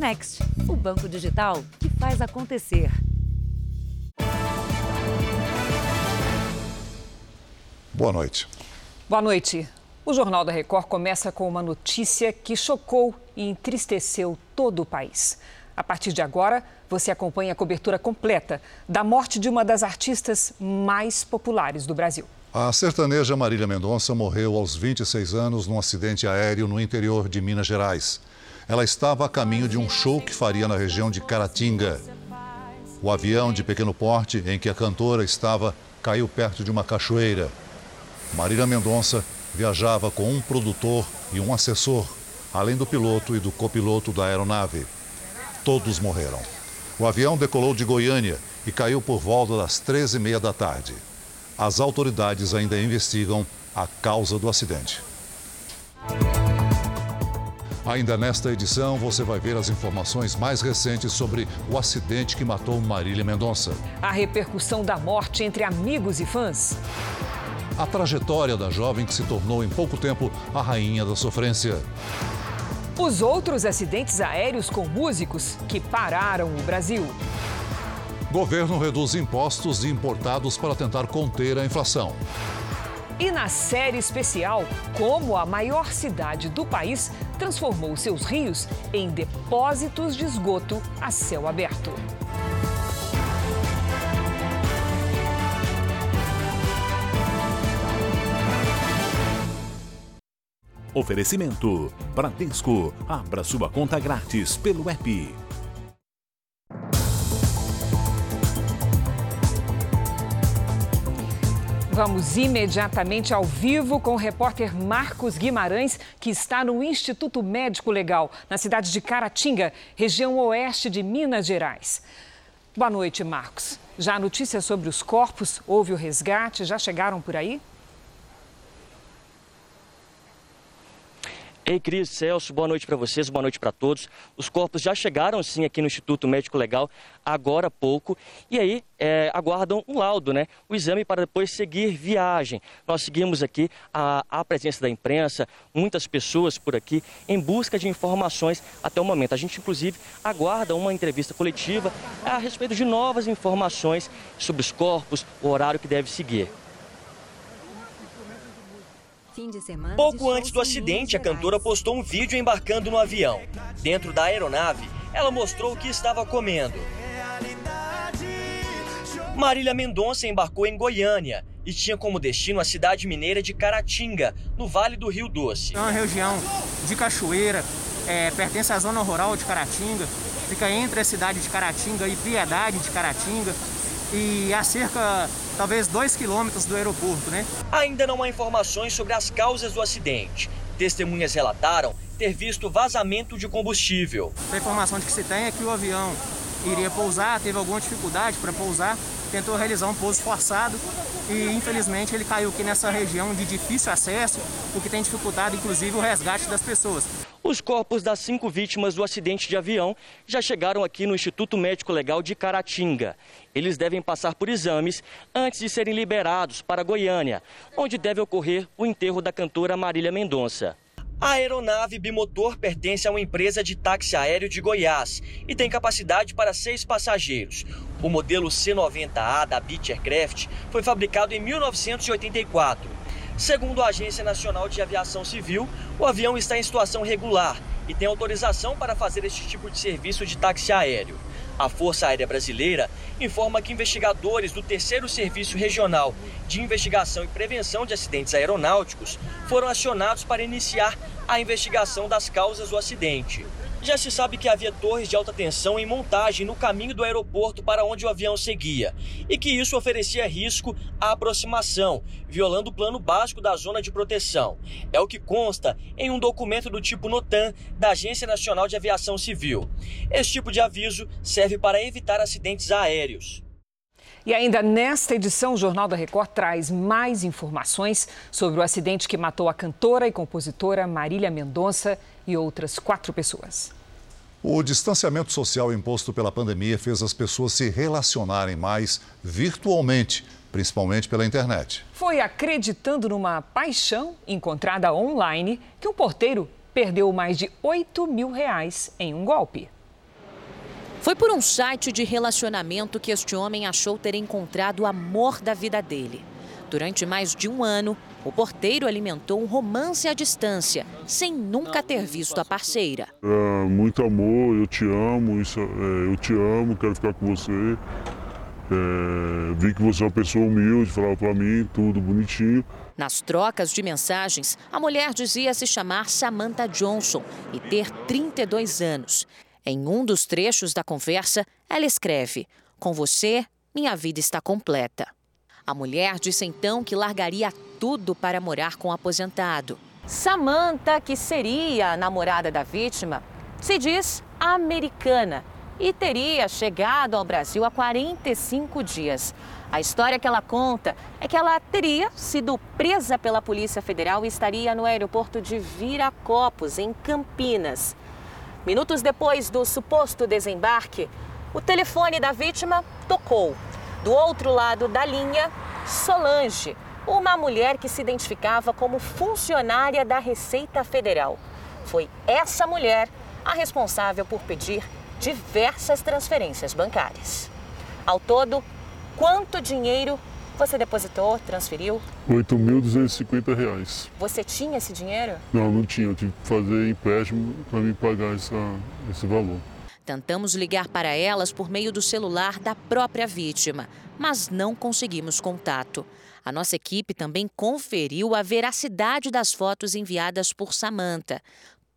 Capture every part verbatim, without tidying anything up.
Next, o banco digital que faz acontecer. Boa noite. Boa noite. O Jornal da Record começa com uma notícia que chocou e entristeceu todo o país. A partir de agora, você acompanha a cobertura completa da morte de uma das artistas mais populares do Brasil. A sertaneja Marília Mendonça morreu aos vinte e seis anos num acidente aéreo no interior de Minas Gerais. Ela estava a caminho de um show que faria na região de Caratinga. O avião de pequeno porte em que a cantora estava caiu perto de uma cachoeira. Marília Mendonça viajava com um produtor e um assessor, além do piloto e do copiloto da aeronave. Todos morreram. O avião decolou de Goiânia e caiu por volta das treze e meia da tarde. As autoridades ainda investigam a causa do acidente. Ainda nesta edição, você vai ver as informações mais recentes sobre o acidente que matou Marília Mendonça. A repercussão da morte entre amigos e fãs. A trajetória da jovem que se tornou em pouco tempo a rainha da sofrência. Os outros acidentes aéreos com músicos que pararam o Brasil. Governo reduz impostos de importados para tentar conter a inflação. E na série especial, como a maior cidade do país transformou seus rios em depósitos de esgoto a céu aberto. Oferecimento: Bradesco. Abra sua conta grátis pelo app. Vamos imediatamente ao vivo com o repórter Marcos Guimarães, que está no Instituto Médico Legal, na cidade de Caratinga, região oeste de Minas Gerais. Boa noite, Marcos. Já há notícias sobre os corpos? Houve o resgate? Já chegaram por aí? Ei, Cris, Celso, boa noite para vocês, boa noite para todos. Os corpos já chegaram, sim, aqui no Instituto Médico Legal, agora há pouco, e aí é, aguardam um laudo, né? O exame para depois seguir viagem. Nós seguimos aqui a, a presença da imprensa, muitas pessoas por aqui, em busca de informações até o momento. A gente, inclusive, aguarda uma entrevista coletiva a respeito de novas informações sobre os corpos, o horário que deve seguir. Pouco antes do acidente, a cantora postou um vídeo embarcando no avião. Dentro da aeronave, ela mostrou o que estava comendo. Marília Mendonça embarcou em Goiânia e tinha como destino a cidade mineira de Caratinga, no Vale do Rio Doce. É uma região de cachoeira, é, pertence à zona rural de Caratinga, fica entre a cidade de Caratinga e Piedade de Caratinga. E há cerca, talvez, dois quilômetros do aeroporto, né? Ainda não há informações sobre as causas do acidente. Testemunhas relataram ter visto vazamento de combustível. A informação de que se tem é que o avião iria pousar, teve alguma dificuldade para pousar, tentou realizar um pouso forçado e, infelizmente, ele caiu aqui nessa região de difícil acesso, o que tem dificultado, inclusive, o resgate das pessoas. Os corpos das cinco vítimas do acidente de avião já chegaram aqui no Instituto Médico Legal de Caratinga. Eles devem passar por exames antes de serem liberados para Goiânia, onde deve ocorrer o enterro da cantora Marília Mendonça. A aeronave bimotor pertence a uma empresa de táxi aéreo de Goiás e tem capacidade para seis passageiros. O modelo C noventa A da Beechcraft foi fabricado em mil novecentos e oitenta e quatro. Segundo a Agência Nacional de Aviação Civil, o avião está em situação regular e tem autorização para fazer este tipo de serviço de táxi aéreo. A Força Aérea Brasileira informa que investigadores do terceiro Serviço Regional de Investigação e Prevenção de Acidentes Aeronáuticos foram acionados para iniciar a investigação das causas do acidente. Já se sabe que havia torres de alta tensão em montagem no caminho do aeroporto para onde o avião seguia e que isso oferecia risco à aproximação, violando o plano básico da zona de proteção. É o que consta em um documento do tipo NOTAM da Agência Nacional de Aviação Civil. Esse tipo de aviso serve para evitar acidentes aéreos. E ainda nesta edição, o Jornal da Record traz mais informações sobre o acidente que matou a cantora e compositora Marília Mendonça e outras quatro pessoas. O distanciamento social imposto pela pandemia fez as pessoas se relacionarem mais virtualmente, principalmente pela internet. Foi acreditando numa paixão encontrada online que um porteiro perdeu mais de oito mil reais em um golpe. Foi por um site de relacionamento que este homem achou ter encontrado o amor da vida dele. Durante mais de um ano, o porteiro alimentou um romance à distância, sem nunca ter visto a parceira. É, muito amor, eu te amo, isso, é, eu te amo, quero ficar com você. É, vi que você é uma pessoa humilde, falava pra mim, tudo bonitinho. Nas trocas de mensagens, a mulher dizia se chamar Samantha Johnson e ter trinta e dois anos. Em um dos trechos da conversa, ela escreve: "Com você, minha vida está completa." A mulher disse então que largaria tudo para morar com o aposentado. Samantha, que seria a namorada da vítima, se diz americana e teria chegado ao Brasil há quarenta e cinco dias. A história que ela conta é que ela teria sido presa pela Polícia Federal e estaria no aeroporto de Viracopos, em Campinas. Minutos depois do suposto desembarque, o telefone da vítima tocou. Do outro lado da linha, Solange, uma mulher que se identificava como funcionária da Receita Federal. Foi essa mulher a responsável por pedir diversas transferências bancárias. Ao todo, quanto dinheiro você depositou, transferiu? oito mil duzentos e cinquenta reais. Você tinha esse dinheiro? Não, não tinha. Eu tive que fazer empréstimo para me pagar essa, esse valor. Tentamos ligar para elas por meio do celular da própria vítima, mas não conseguimos contato. A nossa equipe também conferiu a veracidade das fotos enviadas por Samantha.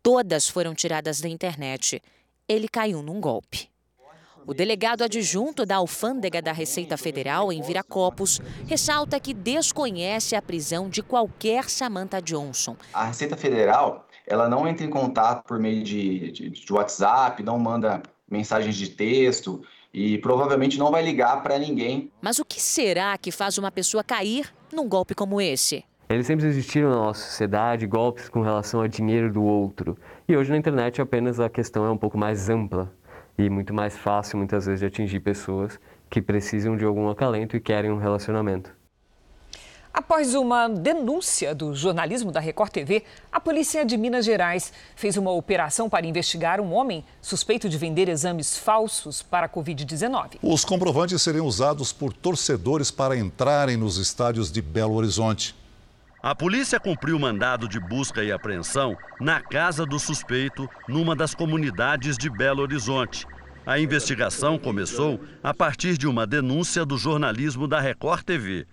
Todas foram tiradas da internet. Ele caiu num golpe. O delegado adjunto da Alfândega da Receita Federal, em Viracopos, ressalta que desconhece a prisão de qualquer Samantha Johnson. A Receita Federal, ela não entra em contato por meio de, de, de WhatsApp, não manda mensagens de texto e provavelmente não vai ligar para ninguém. Mas o que será que faz uma pessoa cair num golpe como esse? Eles sempre existiram na nossa sociedade, golpes com relação a dinheiro do outro. E hoje na internet apenas a questão é um pouco mais ampla e muito mais fácil, muitas vezes, de atingir pessoas que precisam de algum acalento e querem um relacionamento. Após uma denúncia do jornalismo da Record T V, a polícia de Minas Gerais fez uma operação para investigar um homem suspeito de vender exames falsos para a covid dezenove. Os comprovantes seriam usados por torcedores para entrarem nos estádios de Belo Horizonte. A polícia cumpriu mandado de busca e apreensão na casa do suspeito, numa das comunidades de Belo Horizonte. A investigação começou a partir de uma denúncia do jornalismo da Record T V.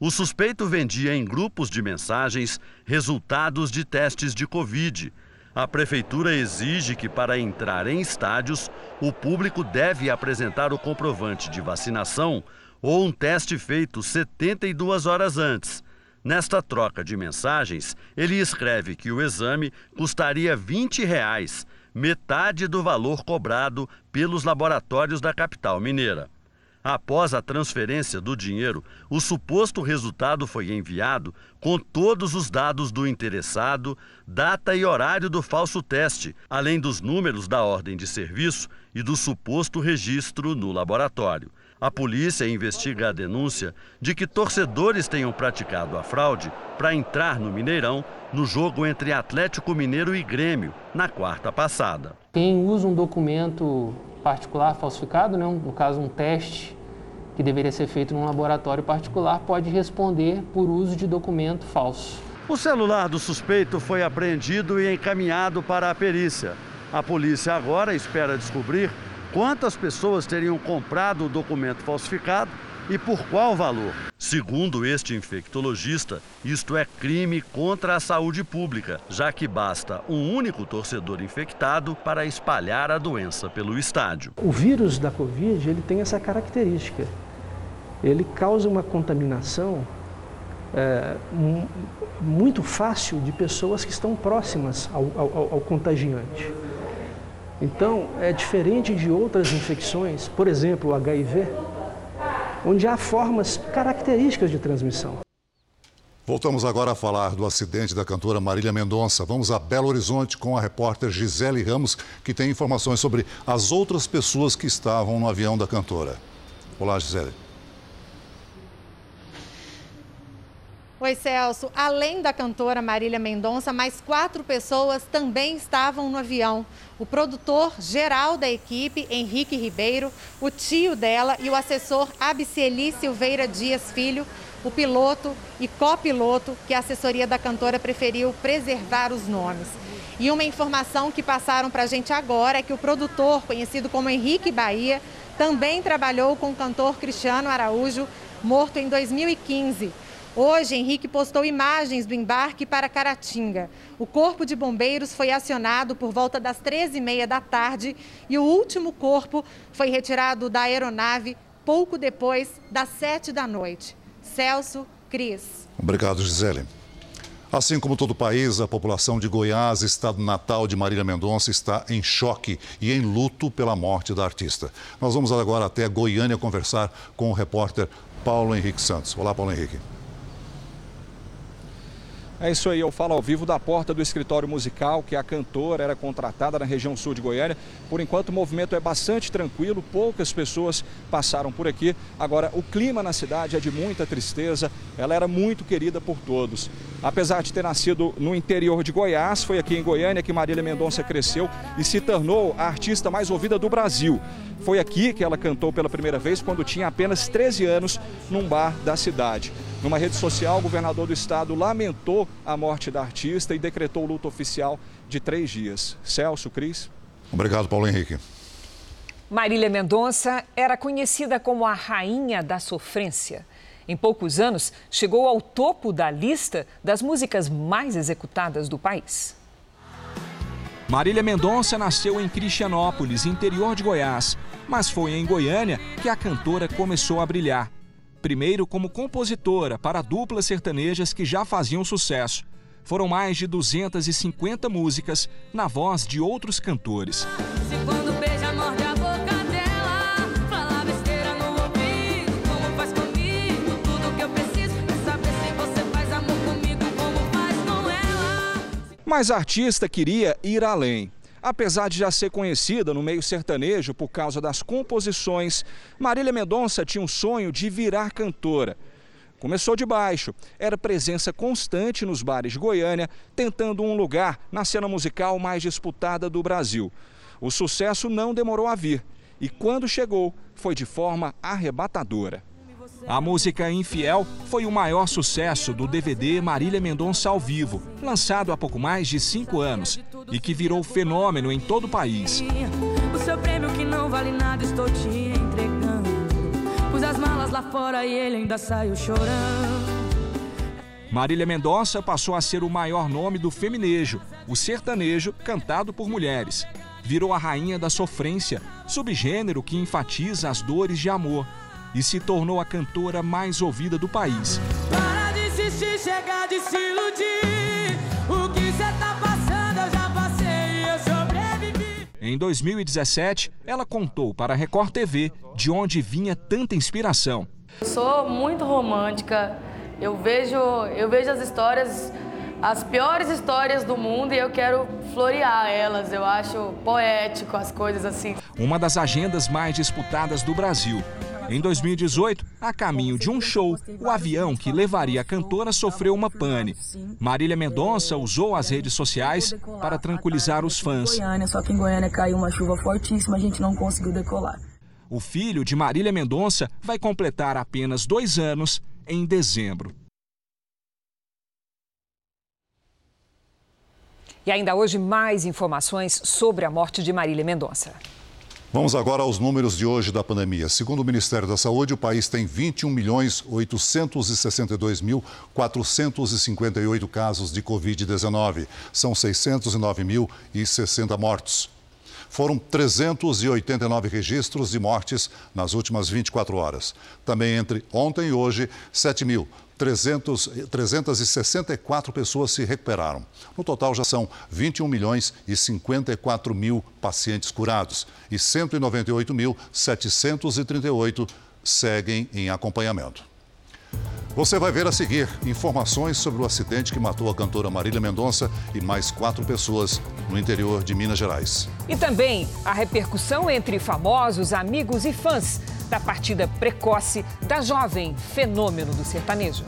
O suspeito vendia em grupos de mensagens resultados de testes de Covid. A prefeitura exige que, para entrar em estádios, o público deve apresentar o comprovante de vacinação ou um teste feito setenta e duas horas antes. Nesta troca de mensagens, ele escreve que o exame custaria vinte reais, metade do valor cobrado pelos laboratórios da capital mineira. Após a transferência do dinheiro, o suposto resultado foi enviado com todos os dados do interessado, data e horário do falso teste, além dos números da ordem de serviço e do suposto registro no laboratório. A polícia investiga a denúncia de que torcedores tenham praticado a fraude para entrar no Mineirão no jogo entre Atlético Mineiro e Grêmio, na quarta passada. Quem usa um documento particular falsificado, né, no caso um teste que deveria ser feito num laboratório particular, pode responder por uso de documento falso. O celular do suspeito foi apreendido e encaminhado para a perícia. A polícia agora espera descobrir quantas pessoas teriam comprado o documento falsificado e por qual valor. Segundo este infectologista, isto é crime contra a saúde pública, já que basta um único torcedor infectado para espalhar a doença pelo estádio. O vírus da Covid, ele tem essa característica. Ele causa uma contaminação é, muito fácil de pessoas que estão próximas ao, ao, ao contagiante. Então, é diferente de outras infecções, por exemplo, o H I V, onde há formas características de transmissão. Voltamos agora a falar do acidente da cantora Marília Mendonça. Vamos a Belo Horizonte com a repórter Gisele Ramos, que tem informações sobre as outras pessoas que estavam no avião da cantora. Olá, Gisele. Oi, Celso. Além da cantora Marília Mendonça, mais quatro pessoas também estavam no avião. O produtor geral da equipe, Henrique Ribeiro, o tio dela e o assessor Abcieli Silveira Dias Filho, o piloto e copiloto, que a assessoria da cantora preferiu preservar os nomes. E uma informação que passaram para a gente agora é que o produtor, conhecido como Henrique Bahia, também trabalhou com o cantor Cristiano Araújo, morto em dois mil e quinze. Hoje, Henrique postou imagens do embarque para Caratinga. O corpo de bombeiros foi acionado por volta das treze e meia da tarde e o último corpo foi retirado da aeronave pouco depois das sete da noite. Celso, Cris. Obrigado, Gisele. Assim como todo o país, a população de Goiás, estado natal de Marília Mendonça, está em choque e em luto pela morte da artista. Nós vamos agora até Goiânia conversar com o repórter Paulo Henrique Santos. Olá, Paulo Henrique. É isso aí, eu falo ao vivo da porta do escritório musical, que a cantora era contratada na região sul de Goiânia. Por enquanto o movimento é bastante tranquilo, poucas pessoas passaram por aqui. Agora, o clima na cidade é de muita tristeza, ela era muito querida por todos. Apesar de ter nascido no interior de Goiás, foi aqui em Goiânia que Marília Mendonça cresceu e se tornou a artista mais ouvida do Brasil. Foi aqui que ela cantou pela primeira vez quando tinha apenas treze anos, num bar da cidade. Numa rede social, o governador do estado lamentou a morte da artista e decretou luto oficial de três dias. Celso, Cris. Obrigado, Paulo Henrique. Marília Mendonça era conhecida como a rainha da sofrência. Em poucos anos, chegou ao topo da lista das músicas mais executadas do país. Marília Mendonça nasceu em Cristianópolis, interior de Goiás, mas foi em Goiânia que a cantora começou a brilhar. Primeiro como compositora para duplas sertanejas que já faziam sucesso. Foram mais de duzentas e cinquenta músicas na voz de outros cantores. Se quando beija, morde a boca dela, fala besteira no ouvido, como faz comigo, tudo que eu preciso é saber se você faz amor comigo, como faz com ela. Mas a artista queria ir além. Apesar de já ser conhecida no meio sertanejo por causa das composições, Marília Mendonça tinha um sonho de virar cantora. Começou de baixo, era presença constante nos bares de Goiânia, tentando um lugar na cena musical mais disputada do Brasil. O sucesso não demorou a vir e quando chegou, foi de forma arrebatadora. A música Infiel foi o maior sucesso do D V D Marília Mendonça ao Vivo, lançado há pouco mais de cinco anos e que virou fenômeno em todo o país. O seu prêmio que não vale nada estou te entregando. Pus as malas lá fora e ele ainda saiu chorando. Marília Mendonça passou a ser o maior nome do feminejo, o sertanejo cantado por mulheres. Virou a rainha da sofrência, subgênero que enfatiza as dores de amor. E se tornou a cantora mais ouvida do país. Para de insistir, chega de se iludir. O que você tá passando, eu já passei, eu sobrevivi. Em dois mil e dezessete, ela contou para a Record T V de onde vinha tanta inspiração. Eu sou muito romântica. Eu vejo, eu vejo as histórias, as piores histórias do mundo e eu quero florear elas. Eu acho poético as coisas assim. Uma das agendas mais disputadas do Brasil. Em dois mil e dezoito, a caminho de um show, o avião que levaria a cantora sofreu uma pane. Marília Mendonça usou as redes sociais para tranquilizar os fãs. Só que em Goiânia caiu uma chuva fortíssima, a gente não conseguiu decolar. O filho de Marília Mendonça vai completar apenas dois anos em dezembro. E ainda hoje mais informações sobre a morte de Marília Mendonça. Vamos agora aos números de hoje da pandemia. Segundo o Ministério da Saúde, o país tem vinte e um milhões oitocentos e sessenta e dois mil quatrocentos e cinquenta e oito casos de covid dezenove. São seiscentos e nove mil e sessenta mortos. Foram trezentos e oitenta e nove registros de mortes nas últimas vinte e quatro horas. Também entre ontem e hoje, sete mil trezentos e sessenta e quatro pessoas se recuperaram. No total, já são vinte e um milhões e cinquenta e quatro mil pacientes curados e cento e noventa e oito mil setecentos e trinta e oito seguem em acompanhamento. Você vai ver a seguir informações sobre o acidente que matou a cantora Marília Mendonça e mais quatro pessoas no interior de Minas Gerais. E também a repercussão entre famosos, amigos e fãs da partida precoce da jovem fenômeno do sertanejo.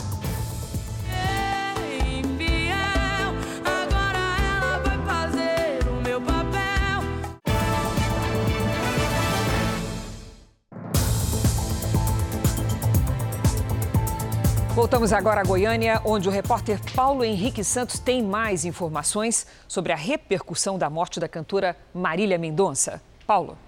Voltamos agora a Goiânia, onde o repórter Paulo Henrique Santos tem mais informações sobre a repercussão da morte da cantora Marília Mendonça. Paulo.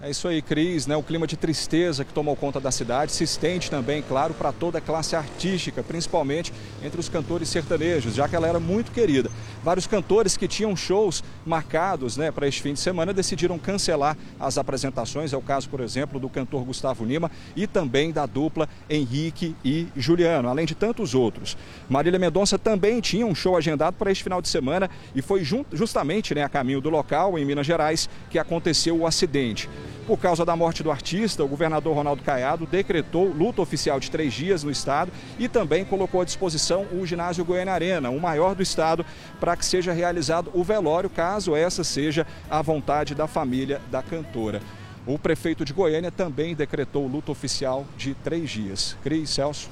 É isso aí, Cris, né? O clima de tristeza que tomou conta da cidade se estende também, claro, para toda a classe artística, principalmente entre os cantores sertanejos, já que ela era muito querida. Vários cantores que tinham shows marcados, né, para este fim de semana decidiram cancelar as apresentações. É o caso, por exemplo, do cantor Gustavo Lima e também da dupla Henrique e Juliano, além de tantos outros. Marília Mendonça também tinha um show agendado para este final de semana e foi justamente, né, a caminho do local, em Minas Gerais, que aconteceu o acidente. Por causa da morte do artista, o governador Ronaldo Caiado decretou luto oficial de três dias no estado e também colocou à disposição o ginásio Goiânia Arena, o maior do estado, para que seja realizado o velório, caso essa seja a vontade da família da cantora. O prefeito de Goiânia também decretou luto oficial de três dias. Cris, Celso.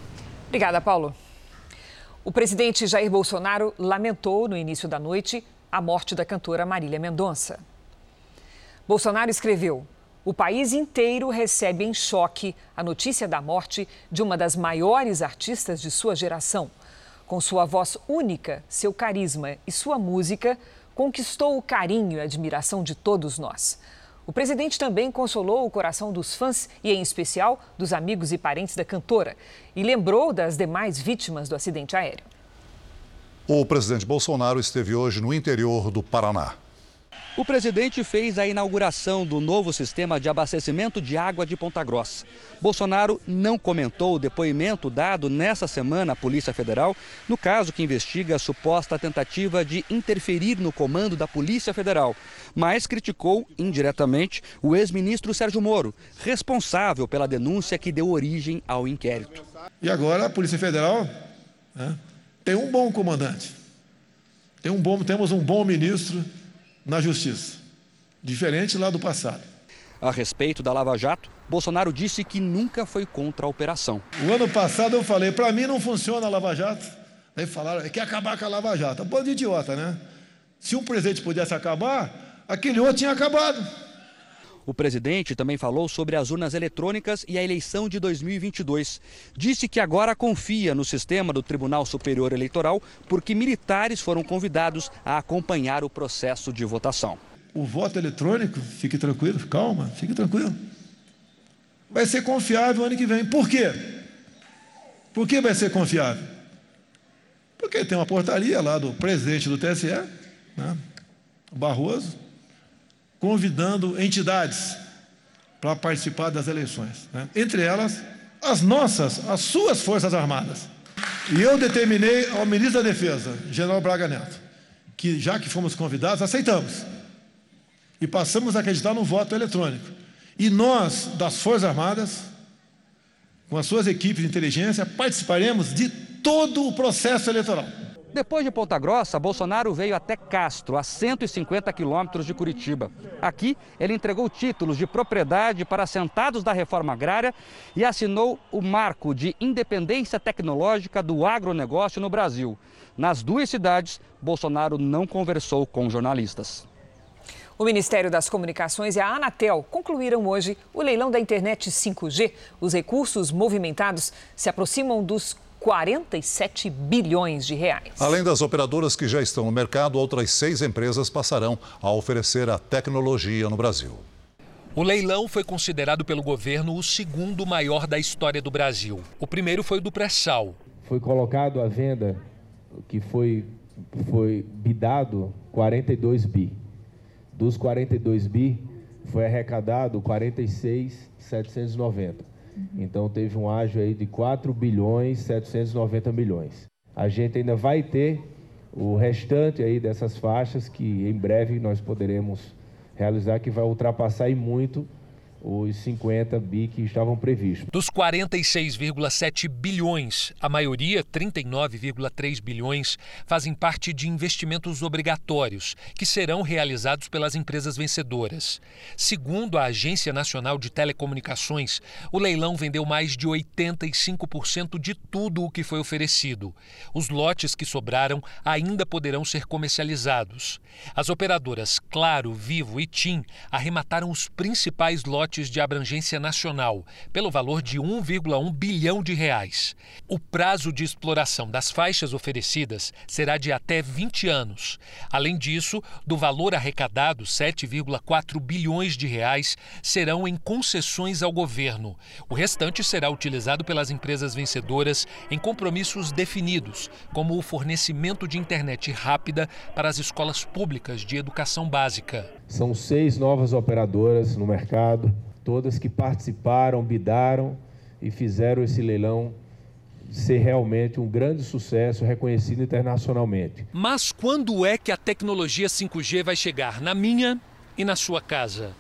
Obrigada, Paulo. O presidente Jair Bolsonaro lamentou, no início da noite, a morte da cantora Marília Mendonça. Bolsonaro escreveu: "O país inteiro recebe em choque a notícia da morte de uma das maiores artistas de sua geração. Com sua voz única, seu carisma e sua música, conquistou o carinho e a admiração de todos nós." O presidente também consolou o coração dos fãs e, em especial, dos amigos e parentes da cantora, e lembrou das demais vítimas do acidente aéreo. O presidente Bolsonaro esteve hoje no interior do Paraná. O presidente fez a inauguração do novo sistema de abastecimento de água de Ponta Grossa. Bolsonaro não comentou o depoimento dado nessa semana à Polícia Federal, no caso que investiga a suposta tentativa de interferir no comando da Polícia Federal, mas criticou indiretamente o ex-ministro Sérgio Moro, responsável pela denúncia que deu origem ao inquérito. E agora a Polícia Federal, né, tem um bom comandante, tem um bom, temos um bom ministro na Justiça, diferente lá do passado. A respeito da Lava Jato, Bolsonaro disse que nunca foi contra a operação. O ano passado eu falei, para mim não funciona a Lava Jato. Aí falaram, quer acabar com a Lava Jato. Bando de idiota, né? Se um presidente pudesse acabar, aquele outro tinha acabado. O presidente também falou sobre as urnas eletrônicas e a eleição de dois mil e vinte e dois. Disse que agora confia no sistema do Tribunal Superior Eleitoral porque militares foram convidados a acompanhar o processo de votação. O voto eletrônico, fique tranquilo, calma, fique tranquilo. Vai ser confiável ano que vem. Por quê? Por que vai ser confiável? Porque tem uma portaria lá do presidente do T S E, né, Barroso, convidando entidades para participar das eleições, né? Entre elas, as nossas, as suas Forças Armadas. E eu determinei ao ministro da Defesa, general Braga Neto, que já que fomos convidados, aceitamos. E passamos a acreditar no voto eletrônico. E nós, das Forças Armadas, com as suas equipes de inteligência, participaremos de todo o processo eleitoral. Depois de Ponta Grossa, Bolsonaro veio até Castro, a cento e cinquenta quilômetros de Curitiba. Aqui, ele entregou títulos de propriedade para assentados da reforma agrária e assinou o marco de independência tecnológica do agronegócio no Brasil. Nas duas cidades, Bolsonaro não conversou com jornalistas. O Ministério das Comunicações e a Anatel concluíram hoje o leilão da internet cinco G. Os recursos movimentados se aproximam dos quarenta e sete bilhões de reais. Além das operadoras que já estão no mercado, outras seis empresas passarão a oferecer a tecnologia no Brasil. O leilão foi considerado pelo governo o segundo maior da história do Brasil. O primeiro foi o do pré-sal. Foi colocado à venda, que foi, foi bidado, quarenta e dois bi. Dos quarenta e dois bi, foi arrecadado quarenta e seis mil setecentos e noventa. Então teve um ágio aí de quatro bilhões e setecentos e noventa milhões. A gente ainda vai ter o restante aí dessas faixas que em breve nós poderemos realizar, que vai ultrapassar e muito os cinquenta bi que estavam previstos. Dos quarenta e seis vírgula sete bilhões, a maioria, trinta e nove vírgula três bilhões, fazem parte de investimentos obrigatórios, que serão realizados pelas empresas vencedoras. Segundo a Agência Nacional de Telecomunicações, o leilão vendeu mais de oitenta e cinco por cento de tudo o que foi oferecido. Os lotes que sobraram ainda poderão ser comercializados. As operadoras Claro, Vivo e TIM arremataram os principais lotes pacotes de abrangência nacional, pelo valor de um vírgula um bilhão de reais. O prazo de exploração das faixas oferecidas será de até vinte anos. Além disso, do valor arrecadado, sete vírgula quatro bilhões de reais serão em concessões ao governo. O restante será utilizado pelas empresas vencedoras em compromissos definidos, como o fornecimento de internet rápida para as escolas públicas de educação básica. São seis novas operadoras no mercado, todas que participaram, bidaram e fizeram esse leilão ser realmente um grande sucesso, reconhecido internacionalmente. Mas quando é que a tecnologia cinco G vai chegar na minha e na sua casa?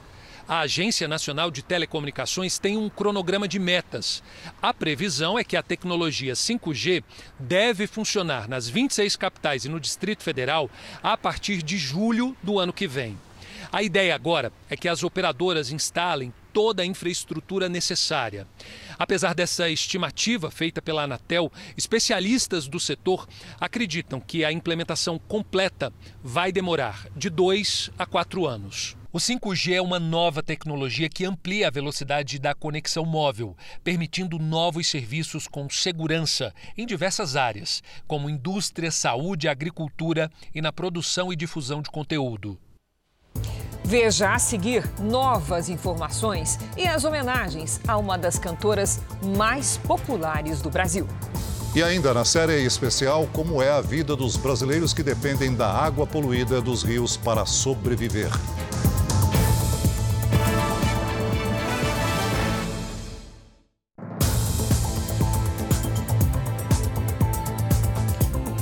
A Agência Nacional de Telecomunicações tem um cronograma de metas. A previsão é que a tecnologia cinco G deve funcionar nas vinte e seis capitais e no Distrito Federal a partir de julho do ano que vem. A ideia agora é que as operadoras instalem toda a infraestrutura necessária. Apesar dessa estimativa feita pela Anatel, especialistas do setor acreditam que a implementação completa vai demorar de dois a quatro anos. O cinco G é uma nova tecnologia que amplia a velocidade da conexão móvel, permitindo novos serviços com segurança em diversas áreas, como indústria, saúde, agricultura e na produção e difusão de conteúdo. Veja a seguir novas informações e as homenagens a uma das cantoras mais populares do Brasil. E ainda na série especial, como é a vida dos brasileiros que dependem da água poluída dos rios para sobreviver.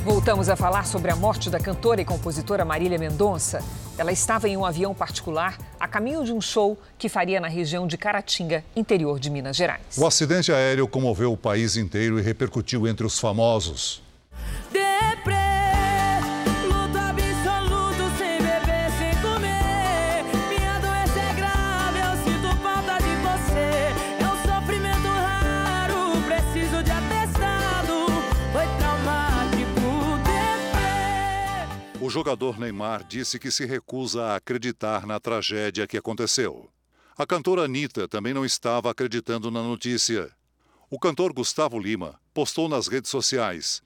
Voltamos a falar sobre a morte da cantora e compositora Marília Mendonça. Ela estava em um avião particular a caminho de um show que faria na região de Caratinga, interior de Minas Gerais. O acidente aéreo comoveu o país inteiro e repercutiu entre os famosos. O jogador Neymar disse que se recusa a acreditar na tragédia que aconteceu. A cantora Anitta também não estava acreditando na notícia. O cantor Gustavo Lima postou nas redes sociais: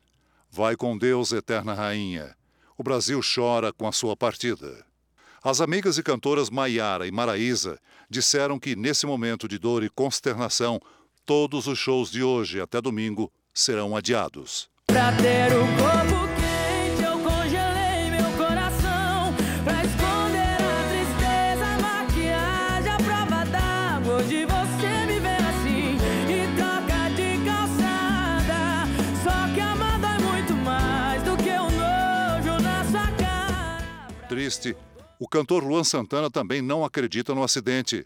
"Vai com Deus, eterna rainha. O Brasil chora com a sua partida." As amigas e cantoras Maiara e Maraísa disseram que nesse momento de dor e consternação, todos os shows de hoje até domingo serão adiados. Pra ter o corpo quente, eu congelei. Triste, o cantor Luan Santana também não acredita no acidente.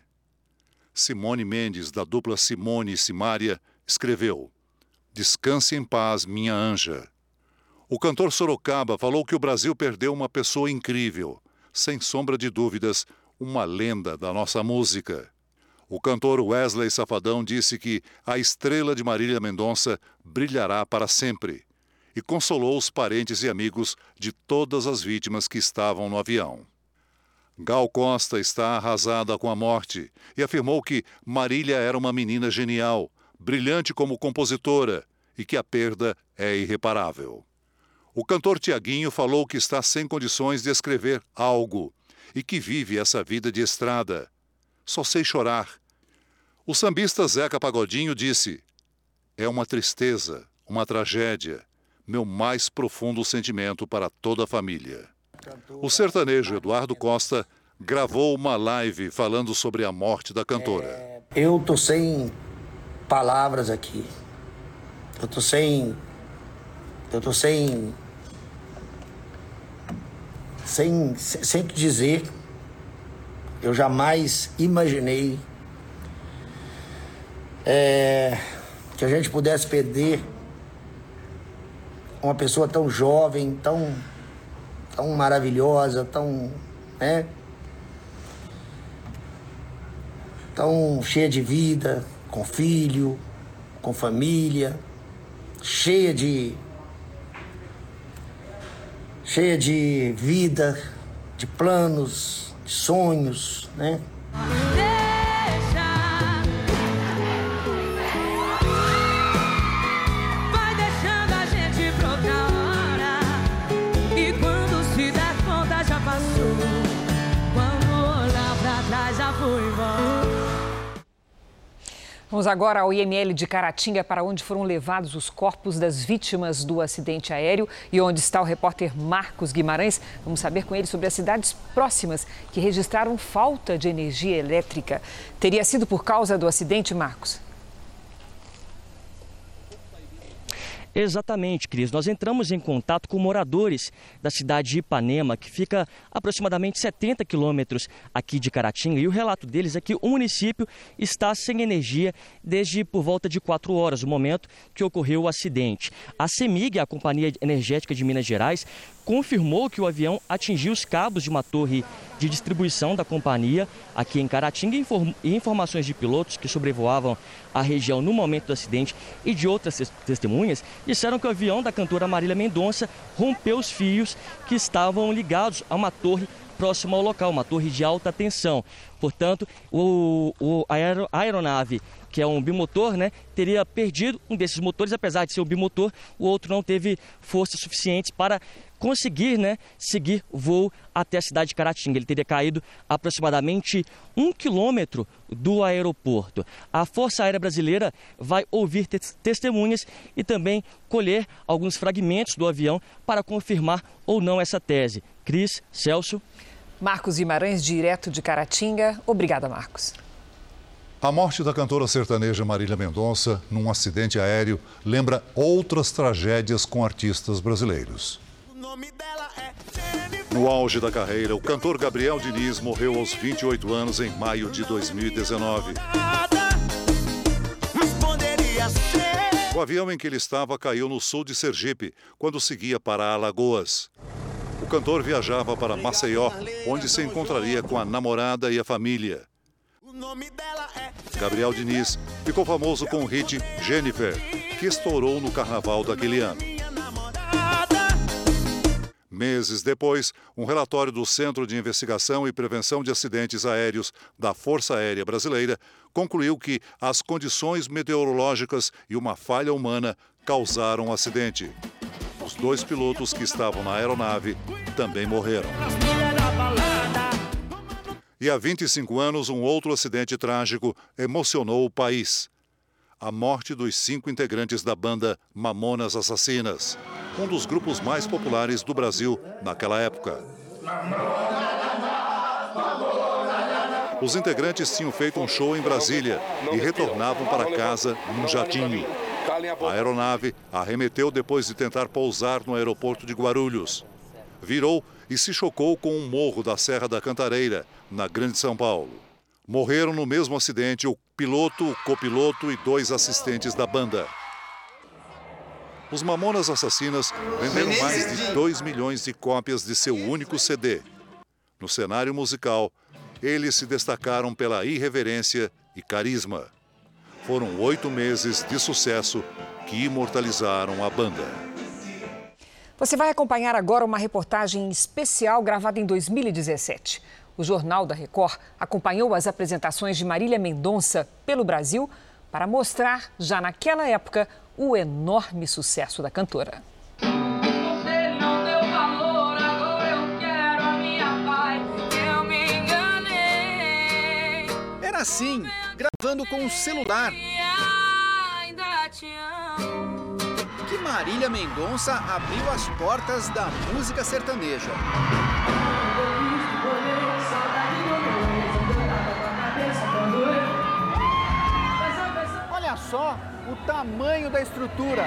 Simone Mendes, da dupla Simone e Simária, escreveu: "Descanse em paz, minha anja." O cantor Sorocaba falou que o Brasil perdeu uma pessoa incrível, sem sombra de dúvidas, uma lenda da nossa música. O cantor Wesley Safadão disse que a estrela de Marília Mendonça brilhará para sempre e consolou os parentes e amigos de todas as vítimas que estavam no avião. Gal Costa está arrasada com a morte e afirmou que Marília era uma menina genial, brilhante como compositora e que a perda é irreparável. O cantor Tiaguinho falou que está sem condições de escrever algo e que vive essa vida de estrada. "Só sei chorar." O sambista Zeca Pagodinho disse: "É uma tristeza, uma tragédia. Meu mais profundo sentimento para toda a família." O sertanejo Eduardo Costa gravou uma live falando sobre a morte da cantora. É, eu tô sem palavras aqui. Eu tô sem... Eu tô sem... Sem, sem o que dizer. Eu jamais imaginei é, que a gente pudesse perder uma pessoa tão jovem, tão, tão maravilhosa, tão, né, tão cheia de vida, com filho, com família, cheia de, cheia de vida, de planos, de sonhos, né? Deixa. Vamos agora ao I M L de Caratinga, para onde foram levados os corpos das vítimas do acidente aéreo e onde está o repórter Marcos Guimarães. Vamos saber com ele sobre as cidades próximas que registraram falta de energia elétrica. Teria sido por causa do acidente, Marcos? Exatamente, Cris. Nós entramos em contato com moradores da cidade de Ipanema, que fica aproximadamente setenta quilômetros aqui de Caratinga, e o relato deles é que o município está sem energia desde por volta de quatro horas, o momento que ocorreu o acidente. A CEMIG, a Companhia Energética de Minas Gerais, confirmou que o avião atingiu os cabos de uma torre de distribuição da companhia aqui em Caratinga, e informações de pilotos que sobrevoavam a região no momento do acidente e de outras testemunhas disseram que o avião da cantora Marília Mendonça rompeu os fios que estavam ligados a uma torre próxima ao local, uma torre de alta tensão. Portanto, o, o aer, a aeronave, que é um bimotor, né, teria perdido um desses motores. Apesar de ser um bimotor, o outro não teve força suficiente para conseguir, né, seguir o voo até a cidade de Caratinga. Ele teria caído aproximadamente um quilômetro do aeroporto. A Força Aérea Brasileira vai ouvir testemunhas e também colher alguns fragmentos do avião para confirmar ou não essa tese. Cris, Celso. Marcos Guimarães, direto de Caratinga. Obrigada, Marcos. A morte da cantora sertaneja Marília Mendonça num acidente aéreo lembra outras tragédias com artistas brasileiros. No auge da carreira, o cantor Gabriel Diniz morreu aos vinte e oito anos em maio de dois mil e dezenove. O avião em que ele estava caiu no sul de Sergipe, quando seguia para Alagoas. O cantor viajava para Maceió, onde se encontraria com a namorada e a família. Gabriel Diniz ficou famoso com o hit Jennifer, que estourou no carnaval daquele ano. Meses depois, um relatório do Centro de Investigação e Prevenção de Acidentes Aéreos da Força Aérea Brasileira concluiu que as condições meteorológicas e uma falha humana causaram o acidente. Os dois pilotos que estavam na aeronave também morreram. E há vinte e cinco anos, um outro acidente trágico emocionou o país. A morte dos cinco integrantes da banda Mamonas Assassinas, um dos grupos mais populares do Brasil naquela época. Os integrantes tinham feito um show em Brasília e retornavam para casa num jatinho. A aeronave arremeteu depois de tentar pousar no aeroporto de Guarulhos. Virou e se chocou com um morro da Serra da Cantareira, na Grande São Paulo. Morreram no mesmo acidente o piloto, o copiloto e dois assistentes da banda. Os Mamonas Assassinas venderam mais de dois milhões de cópias de seu único C D. No cenário musical, eles se destacaram pela irreverência e carisma. Foram oito meses de sucesso que imortalizaram a banda. Você vai acompanhar agora uma reportagem especial gravada em dois mil e dezessete. O Jornal da Record acompanhou as apresentações de Marília Mendonça pelo Brasil para mostrar, já naquela época, o enorme sucesso da cantora. Você não deu valor, agora eu quero a minha paz, eu me enganei. Era assim, gravando com o celular, que Marília Mendonça abriu as portas da música sertaneja. Olha só o tamanho da estrutura.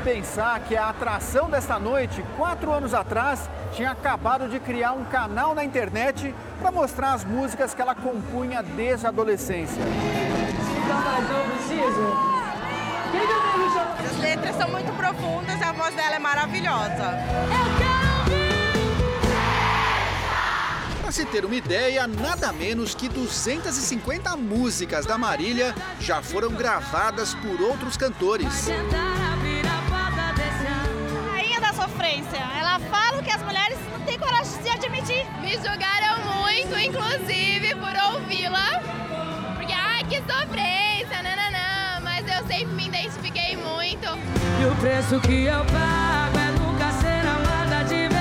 E pensar que a atração dessa noite, quatro anos atrás, tinha acabado de criar um canal na internet para mostrar as músicas que ela compunha desde a adolescência. As letras são muito profundas e a voz dela é maravilhosa. Para se ter uma ideia, nada menos que duzentas e cinquenta músicas da Marília já foram gravadas por outros cantores. Rainha da sofrência, ela fala o que as mulheres não têm coragem de admitir. Me julgaram muito, inclusive, por ouvi-la, porque, ai, que sofrência, nananã, mas eu sempre me identifiquei muito. E o preço que eu pago é nunca ser amada de verdade.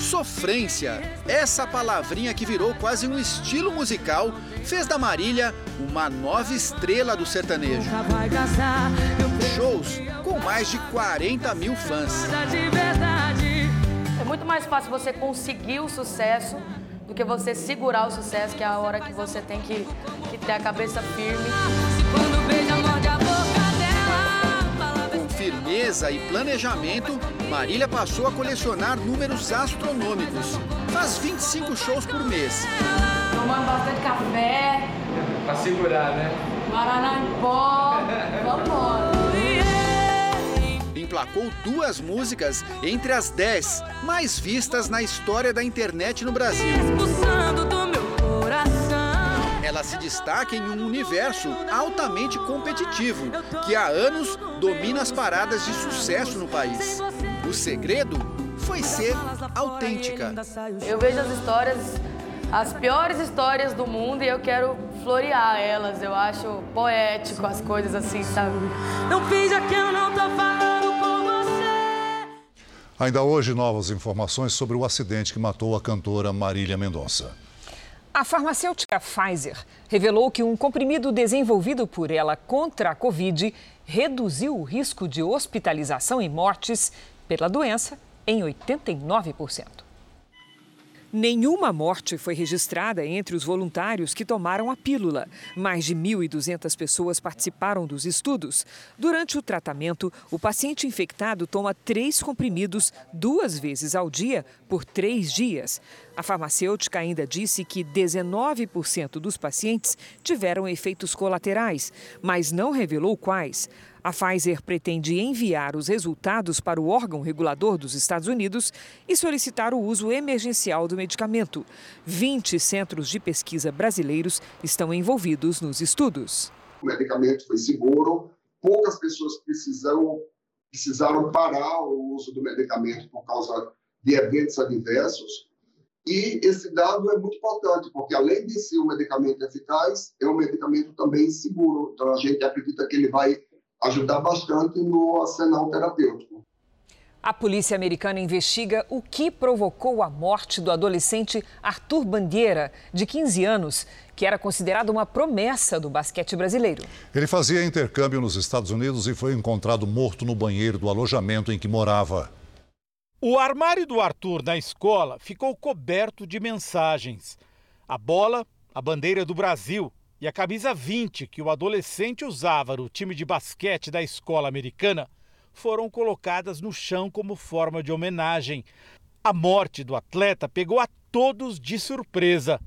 Sofrência, essa palavrinha que virou quase um estilo musical, fez da Marília uma nova estrela do sertanejo. Shows com mais de quarenta mil fãs. É muito mais fácil você conseguir o sucesso do que você segurar o sucesso, que é a hora que você tem que, que ter a cabeça firme. Com firmeza e planejamento, Marília passou a colecionar números astronômicos. Faz vinte e cinco shows por mês. Tomando bastante café. Pra segurar, né? Guaraná em pó. Vambora. Emplacou duas músicas entre as dez mais vistas na história da internet no Brasil. Ela se destaca em um universo altamente competitivo, que há anos domina as paradas de sucesso no país. O segredo foi ser autêntica. Eu vejo as histórias, as piores histórias do mundo, e eu quero florear elas. Eu acho poético as coisas assim, sabe? Não finja que eu não tô falando com você. Ainda hoje, novas informações sobre o acidente que matou a cantora Marília Mendonça. A farmacêutica Pfizer revelou que um comprimido desenvolvido por ela contra a Covid reduziu o risco de hospitalização e mortes pela doença em oitenta e nove por cento. Nenhuma morte foi registrada entre os voluntários que tomaram a pílula. Mais de mil e duzentas pessoas participaram dos estudos. Durante o tratamento, o paciente infectado toma três comprimidos duas vezes ao dia por três dias. A farmacêutica ainda disse que dezenove por cento dos pacientes tiveram efeitos colaterais, mas não revelou quais. A Pfizer pretende enviar os resultados para o órgão regulador dos Estados Unidos e solicitar o uso emergencial do medicamento. vinte centros de pesquisa brasileiros estão envolvidos nos estudos. O medicamento foi seguro, poucas pessoas precisaram, precisaram parar o uso do medicamento por causa de eventos adversos. E esse dado é muito importante, porque além de ser um medicamento eficaz, é um medicamento também seguro. Então a gente acredita que ele vai ajudar bastante no arsenal terapêutico. A polícia americana investiga o que provocou a morte do adolescente Arthur Bandeira, de quinze anos, que era considerado uma promessa do basquete brasileiro. Ele fazia intercâmbio nos Estados Unidos e foi encontrado morto no banheiro do alojamento em que morava. O armário do Arthur na escola ficou coberto de mensagens. A bola, a bandeira do Brasil e a camisa vinte que o adolescente usava no time de basquete da escola americana foram colocadas no chão como forma de homenagem. A morte do atleta pegou a todos de surpresa.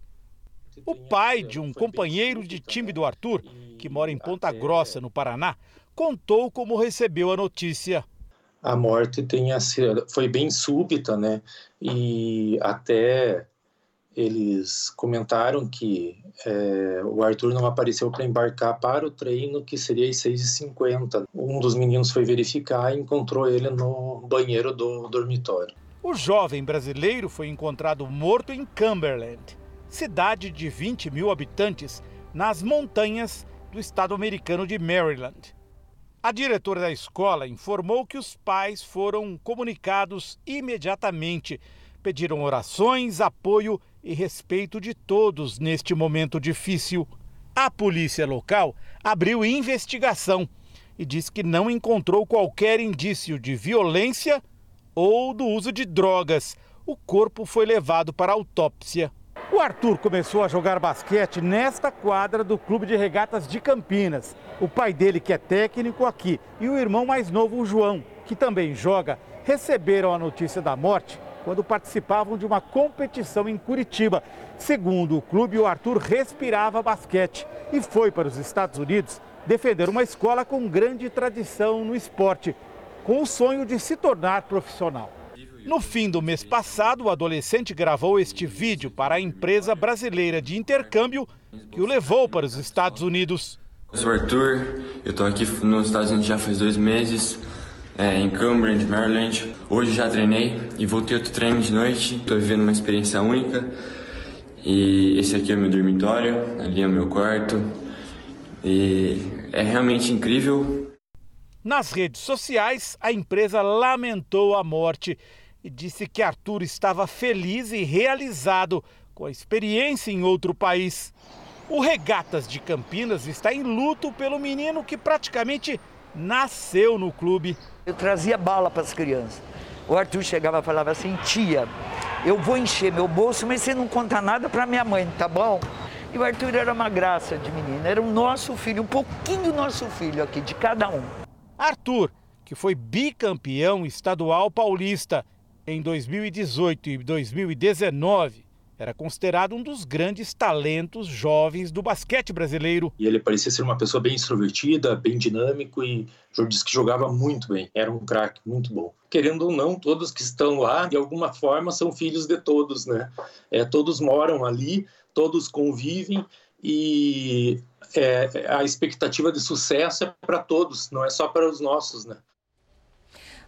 O pai de um companheiro de time do Arthur, que mora em Ponta Grossa, no Paraná, contou como recebeu a notícia. A morte tem a ser, foi bem súbita, né? E até eles comentaram que é, o Arthur não apareceu para embarcar para o treino, que seria às seis e cinquenta. Um dos meninos foi verificar e encontrou ele no banheiro do dormitório. O jovem brasileiro foi encontrado morto em Cumberland, cidade de vinte mil habitantes, nas montanhas do estado americano de Maryland. A diretora da escola informou que os pais foram comunicados imediatamente. Pediram orações, apoio e respeito de todos neste momento difícil. A polícia local abriu investigação e diz que não encontrou qualquer indício de violência ou do uso de drogas. O corpo foi levado para autópsia. O Arthur começou a jogar basquete nesta quadra do Clube de Regatas de Campinas. O pai dele, que é técnico aqui, e o irmão mais novo, o João, que também joga, receberam a notícia da morte quando participavam de uma competição em Curitiba. Segundo o clube, o Arthur respirava basquete e foi para os Estados Unidos defender uma escola com grande tradição no esporte, com o sonho de se tornar profissional. No fim do mês passado, o adolescente gravou este vídeo para a empresa brasileira de intercâmbio que o levou para os Estados Unidos. Eu sou o Arthur, eu estou aqui nos Estados Unidos já faz dois meses. É, em Cumberland, Maryland. Hoje já treinei e voltei outro treino de noite. Estou vivendo uma experiência única. E esse aqui é o meu dormitório, ali é o meu quarto. E é realmente incrível. Nas redes sociais, a empresa lamentou a morte e disse que Arthur estava feliz e realizado com a experiência em outro país. O Regatas de Campinas está em luto pelo menino que praticamente nasceu no clube. Eu trazia bala para as crianças. O Arthur chegava e falava assim: tia, eu vou encher meu bolso, mas você não conta nada para minha mãe, tá bom? E o Arthur era uma graça de menino, era o nosso filho, um pouquinho nosso filho aqui, de cada um. Arthur, que foi bicampeão estadual paulista em dois mil e dezoito e dois mil e dezenove, era considerado um dos grandes talentos jovens do basquete brasileiro. E ele parecia ser uma pessoa bem extrovertida, bem dinâmico e diz que jogava muito bem, era um craque muito bom. Querendo ou não, todos que estão lá, de alguma forma, são filhos de todos, né? É, todos moram ali, todos convivem e é, a expectativa de sucesso é para todos, não é só para os nossos, né?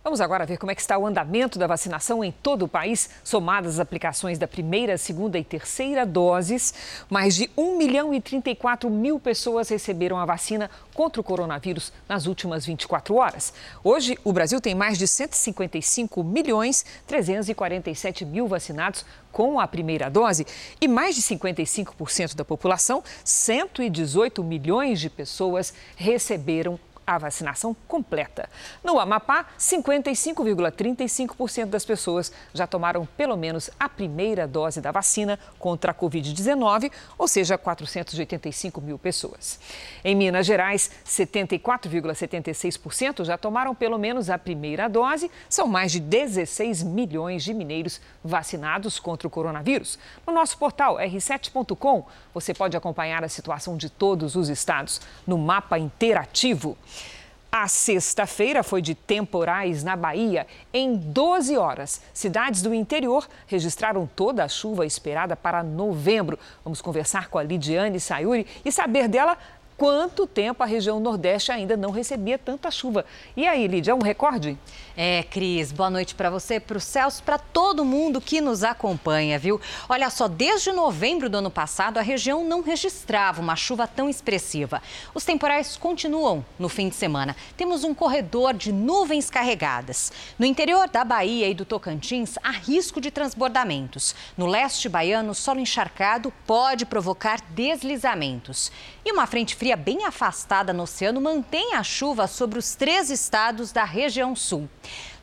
Vamos agora ver como é que está o andamento da vacinação em todo o país. Somadas as aplicações da primeira, segunda e terceira doses, mais de um milhão e trinta e quatro mil pessoas receberam a vacina contra o coronavírus nas últimas vinte e quatro horas. Hoje, o Brasil tem mais de cento e cinquenta e cinco milhões trezentos e quarenta e sete mil vacinados com a primeira dose e mais de cinquenta e cinco por cento da população, cento e dezoito milhões de pessoas, receberam a vacinação completa. No Amapá, cinquenta e cinco vírgula trinta e cinco por cento das pessoas já tomaram pelo menos a primeira dose da vacina contra a covid dezenove, ou seja, quatrocentos e oitenta e cinco mil pessoas. Em Minas Gerais, setenta e quatro vírgula setenta e seis por cento já tomaram pelo menos a primeira dose. São mais de dezesseis milhões de mineiros vacinados contra o coronavírus. No nosso portal erre sete ponto com, você pode acompanhar a situação de todos os estados no mapa interativo. A sexta-feira foi de temporais na Bahia. Em doze horas, cidades do interior registraram toda a chuva esperada para novembro. Vamos conversar com a Lidiane Sayuri e saber dela quanto tempo a região Nordeste ainda não recebia tanta chuva. E aí, Lídia, é um recorde? É, Cris, boa noite para você, para o Celso, para todo mundo que nos acompanha, viu? Olha só, desde novembro do ano passado, a região não registrava uma chuva tão expressiva. Os temporais continuam no fim de semana. Temos um corredor de nuvens carregadas. No interior da Bahia e do Tocantins, há risco de transbordamentos. No leste baiano, solo encharcado pode provocar deslizamentos. E uma frente fria bem afastada no oceano mantém a chuva sobre os três estados da região sul.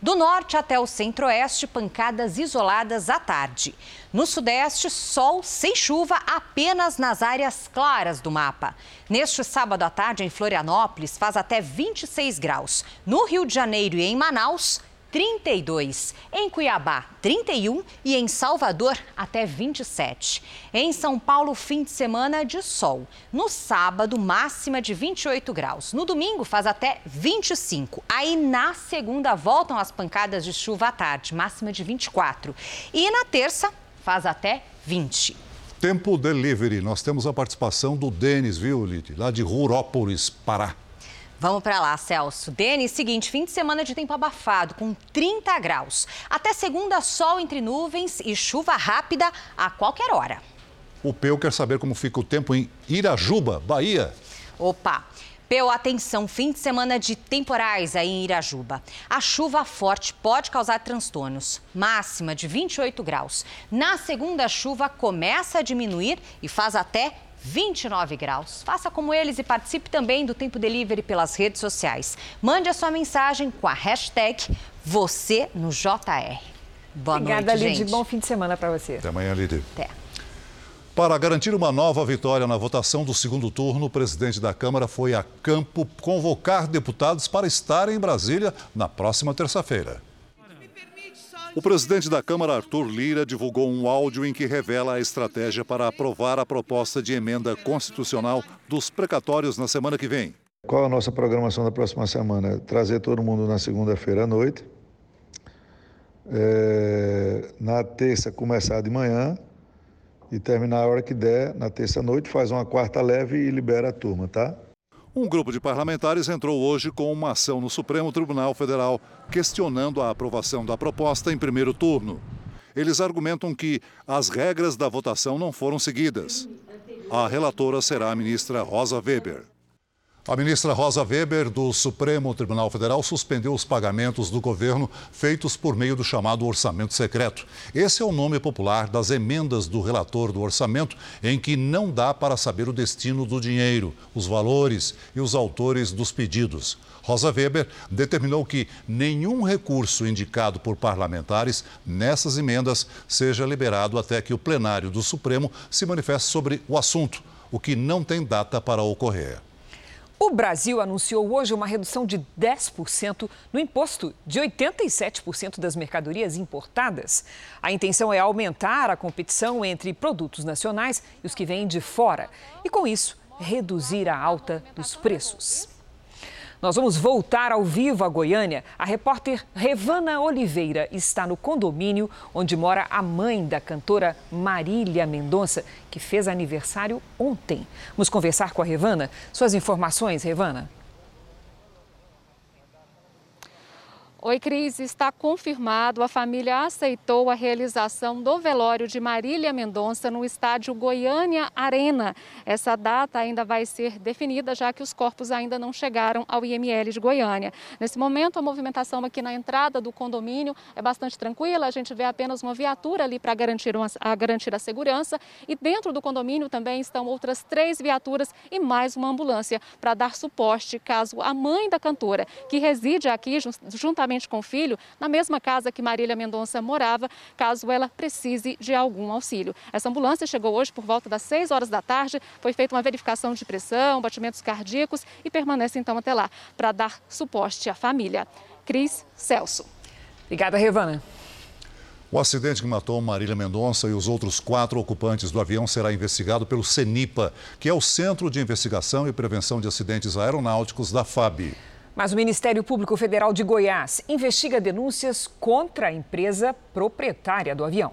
Do norte até o centro-oeste, pancadas isoladas à tarde. No sudeste, sol sem chuva apenas nas áreas claras do mapa. Neste sábado à tarde, em Florianópolis, faz até vinte e seis graus. No Rio de Janeiro e em Manaus, trinta e dois, em Cuiabá, trinta e um e em Salvador, até vinte e sete. Em São Paulo, fim de semana de sol. No sábado, máxima de vinte e oito graus. No domingo, faz até vinte e cinco. Aí, na segunda, voltam as pancadas de chuva à tarde, máxima de vinte e quatro. E na terça, faz até vinte. Tempo Delivery. Nós temos a participação do Denis, viu, Lid? Lá de Rurópolis, Pará. Vamos para lá, Celso. Denis, seguinte, fim de semana de tempo abafado, com trinta graus. Até segunda, sol entre nuvens e chuva rápida a qualquer hora. O Peu quer saber como fica o tempo em Irajuba, Bahia. Opa! Peu, atenção, fim de semana de temporais aí em Irajuba. A chuva forte pode causar transtornos, máxima de vinte e oito graus. Na segunda, a chuva começa a diminuir e faz até vinte e nove graus. Faça como eles e participe também do Tempo Delivery pelas redes sociais. Mande a sua mensagem com a hashtag Você no J R. Boa Obrigada, noite, Lidy. Gente. Bom fim de semana para você. Até amanhã, Lidy. Até. Para garantir uma nova vitória na votação do segundo turno, o presidente da Câmara foi a campo convocar deputados para estarem em Brasília na próxima terça-feira. O presidente da Câmara, Arthur Lira, divulgou um áudio em que revela a estratégia para aprovar a proposta de emenda constitucional dos precatórios na semana que vem. Qual é a nossa programação da próxima semana? Trazer todo mundo na segunda-feira à noite. É, na terça, começar de manhã e terminar a hora que der. Na terça-noite, faz uma quarta leve e libera a turma, tá? Um grupo de parlamentares entrou hoje com uma ação no Supremo Tribunal Federal, questionando a aprovação da proposta em primeiro turno. Eles argumentam que as regras da votação não foram seguidas. A relatora será a ministra Rosa Weber. A ministra Rosa Weber, do Supremo Tribunal Federal, suspendeu os pagamentos do governo feitos por meio do chamado orçamento secreto. Esse é o nome popular das emendas do relator do orçamento, em que não dá para saber o destino do dinheiro, os valores e os autores dos pedidos. Rosa Weber determinou que nenhum recurso indicado por parlamentares nessas emendas seja liberado até que o plenário do Supremo se manifeste sobre o assunto, o que não tem data para ocorrer. O Brasil anunciou hoje uma redução de dez por cento no imposto de oitenta e sete por cento das mercadorias importadas. A intenção é aumentar a competição entre produtos nacionais e os que vêm de fora e, com isso, reduzir a alta dos preços. Nós vamos voltar ao vivo a Goiânia. A repórter Revana Oliveira está no condomínio onde mora a mãe da cantora Marília Mendonça, que fez aniversário ontem. Vamos conversar com a Revana. Suas informações, Revana. Oi, Cris. Está confirmado. A família aceitou a realização do velório de Marília Mendonça no estádio Goiânia Arena. Essa data ainda vai ser definida, já que os corpos ainda não chegaram ao I M L de Goiânia. Nesse momento, a movimentação aqui na entrada do condomínio é bastante tranquila. A gente vê apenas uma viatura ali para garantir, uma, a garantir a segurança. E dentro do condomínio também estão outras três viaturas e mais uma ambulância para dar suporte caso a mãe da cantora, que reside aqui juntamente com o filho, na mesma casa que Marília Mendonça morava, caso ela precise de algum auxílio. Essa ambulância chegou hoje por volta das seis horas da tarde, foi feita uma verificação de pressão, batimentos cardíacos e permanece então até lá para dar suporte à família. Cris, Celso. Obrigada, Revana. O acidente que matou Marília Mendonça e os outros quatro ocupantes do avião será investigado pelo CENIPA, que é o Centro de Investigação e Prevenção de Acidentes Aeronáuticos da F A B. Mas o Ministério Público Federal de Goiás investiga denúncias contra a empresa proprietária do avião.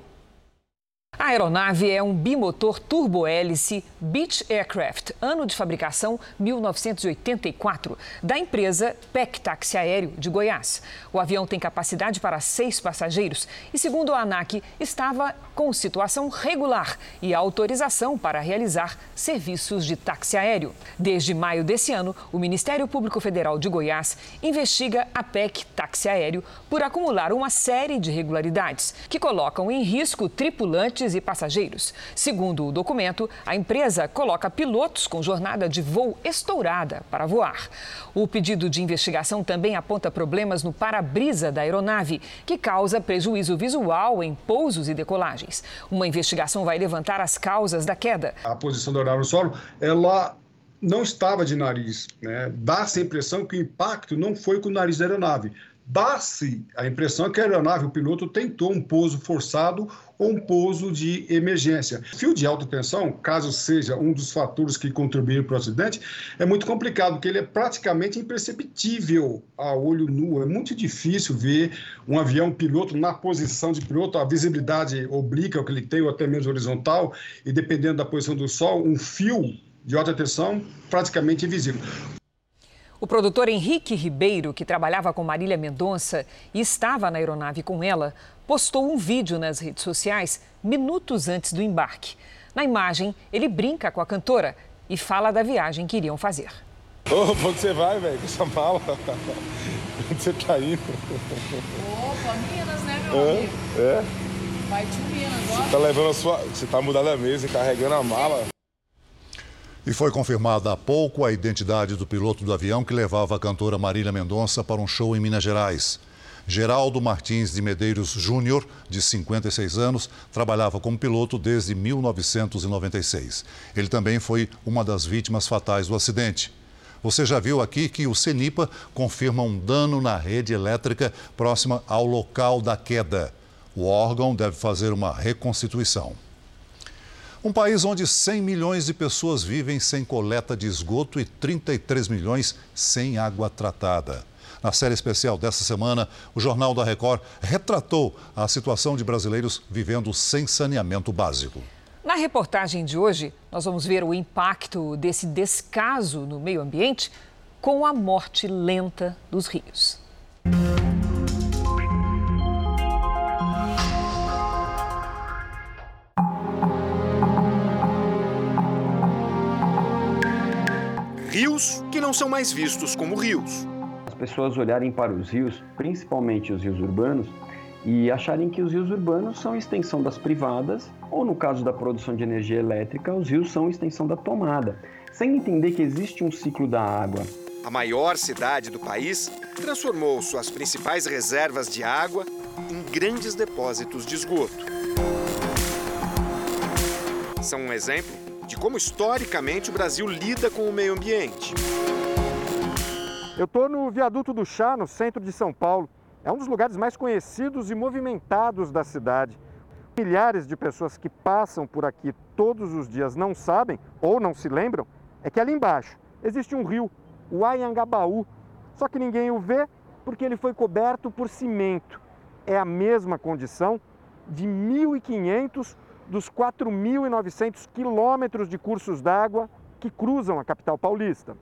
A aeronave é um bimotor turbohélice Beechcraft, ano de fabricação mil novecentos e oitenta e quatro, da empresa P E C Táxi Aéreo de Goiás. O avião tem capacidade para seis passageiros e, segundo a ANAC, estava com situação regular e autorização para realizar serviços de táxi aéreo. Desde maio desse ano, o Ministério Público Federal de Goiás investiga a P E C Táxi Aéreo por acumular uma série de irregularidades que colocam em risco tripulantes e passageiros. Segundo o documento, a empresa coloca pilotos com jornada de voo estourada para voar. O pedido de investigação também aponta problemas no para-brisa da aeronave, que causa prejuízo visual em pousos e decolagens. Uma investigação vai levantar as causas da queda. A posição da aeronave no solo, ela não estava de nariz, né? Dá-se a impressão que o impacto não foi com o nariz da aeronave. Dá-se a impressão que a aeronave, o piloto, tentou um pouso forçado ou um pouso de emergência. O fio de alta tensão, caso seja um dos fatores que contribuíram para o acidente, é muito complicado, porque ele é praticamente imperceptível a olho nu. É muito difícil ver um avião piloto na posição de piloto, a visibilidade oblíqua que ele tem, ou até mesmo horizontal, e dependendo da posição do sol, um fio de alta tensão praticamente invisível. O produtor Henrique Ribeiro, que trabalhava com Marília Mendonça e estava na aeronave com ela, postou um vídeo nas redes sociais minutos antes do embarque. Na imagem, ele brinca com a cantora e fala da viagem que iriam fazer. Ô, pra onde você vai, velho? Com essa mala? Onde você tá indo? Opa, Minas, né, meu é, amigo? É? Vai de Minas agora. Você tá levando a sua... Você tá mudando a mesa e carregando a mala. E foi confirmada há pouco a identidade do piloto do avião que levava a cantora Marília Mendonça para um show em Minas Gerais. Geraldo Martins de Medeiros Júnior, de cinquenta e seis anos, trabalhava como piloto desde mil novecentos e noventa e seis. Ele também foi uma das vítimas fatais do acidente. Você já viu aqui que o CENIPA confirma um dano na rede elétrica próxima ao local da queda. O órgão deve fazer uma reconstituição. Um país onde cem milhões de pessoas vivem sem coleta de esgoto e trinta e três milhões sem água tratada. Na série especial dessa semana, o Jornal da Record retratou a situação de brasileiros vivendo sem saneamento básico. Na reportagem de hoje, nós vamos ver o impacto desse descaso no meio ambiente com a morte lenta dos rios. Rios que não não são mais vistos como rios. As pessoas olharem para os rios, principalmente os rios urbanos, e acharem que os rios urbanos são extensão das privadas, ou no caso da produção de energia elétrica, os rios são extensão da tomada, sem entender que existe um ciclo da água. A maior cidade do país transformou suas principais reservas de água em grandes depósitos de esgoto. São um exemplo de como historicamente o Brasil lida com o meio ambiente. Eu estou no Viaduto do Chá, no centro de São Paulo. É um dos lugares mais conhecidos e movimentados da cidade. Milhares de pessoas que passam por aqui todos os dias não sabem, ou não se lembram, é que ali embaixo existe um rio, o Ayangabaú. Só que ninguém o vê porque ele foi coberto por cimento. É a mesma condição de mil e quinhentos dos quatro mil e novecentos quilômetros de cursos d'água que cruzam a capital paulista.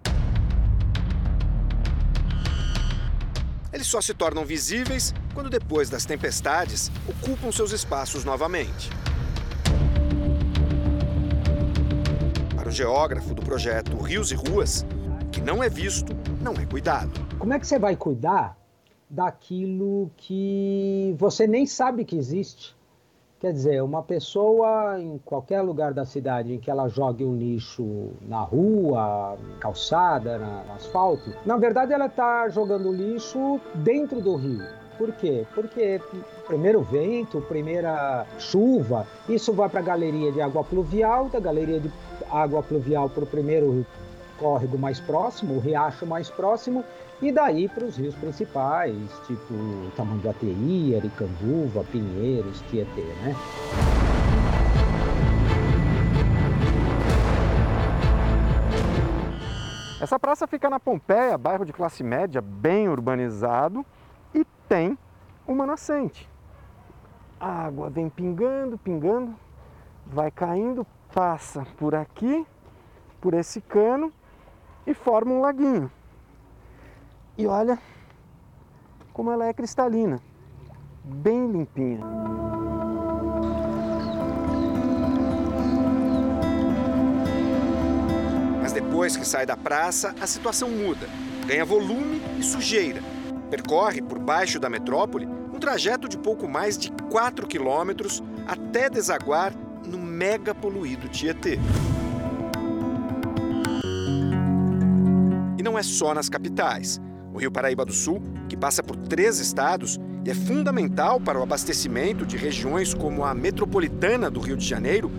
Eles só se tornam visíveis quando, depois das tempestades, ocupam seus espaços novamente. Para o geógrafo do projeto Rios e Ruas, que não é visto, não é cuidado. Como é que você vai cuidar daquilo que você nem sabe que existe? Quer dizer, uma pessoa em qualquer lugar da cidade em que ela jogue um lixo na rua, calçada, no asfalto, na verdade ela está jogando lixo dentro do rio. Por quê? Porque primeiro vento, primeira chuva, isso vai para a galeria de água pluvial, da galeria de água pluvial para o primeiro córrego mais próximo, o riacho mais próximo, e daí para os rios principais, tipo Tamanduateí, Aricanduva, Pinheiros, Tietê, né? Essa praça fica na Pompeia, bairro de classe média, bem urbanizado, e tem uma nascente. A água vem pingando, pingando, vai caindo, passa por aqui, por esse cano, e forma um laguinho. E olha como ela é cristalina, bem limpinha. Mas depois que sai da praça, a situação muda. Ganha volume e sujeira. Percorre por baixo da metrópole um trajeto de pouco mais de quatro quilômetros até desaguar no mega poluído Tietê. E não é só nas capitais. O Rio Paraíba do Sul, que passa por três estados e é fundamental para o abastecimento de regiões como a metropolitana do Rio de Janeiro,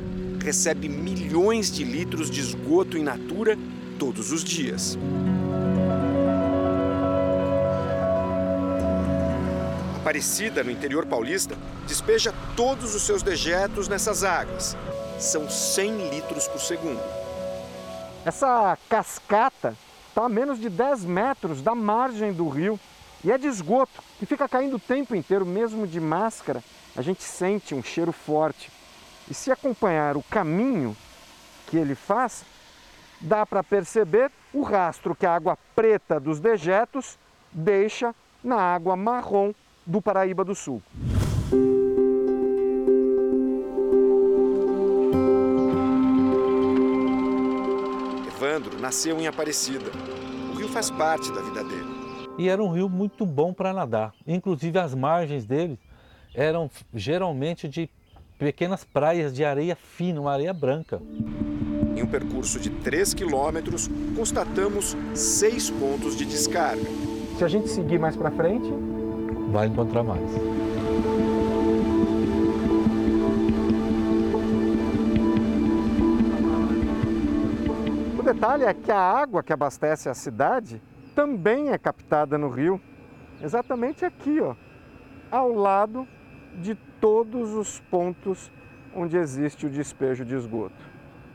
recebe milhões de litros de esgoto in natura todos os dias. Aparecida, no interior paulista, despeja todos os seus dejetos nessas águas. São cem litros por segundo. Essa cascata está a menos de dez metros da margem do rio e é de esgoto, que fica caindo o tempo inteiro, mesmo de máscara, a gente sente um cheiro forte. E se acompanhar o caminho que ele faz, dá para perceber o rastro que a água preta dos dejetos deixa na água marrom do Paraíba do Sul. Nasceu em Aparecida. O rio faz parte da vida dele. E era um rio muito bom para nadar. Inclusive, as margens dele eram geralmente de pequenas praias de areia fina, uma areia branca. Em um percurso de três quilômetros, constatamos seis pontos de descarga. Se a gente seguir mais para frente, vai encontrar mais. O detalhe é que a água que abastece a cidade também é captada no rio, exatamente aqui, ó, ao lado de todos os pontos onde existe o despejo de esgoto.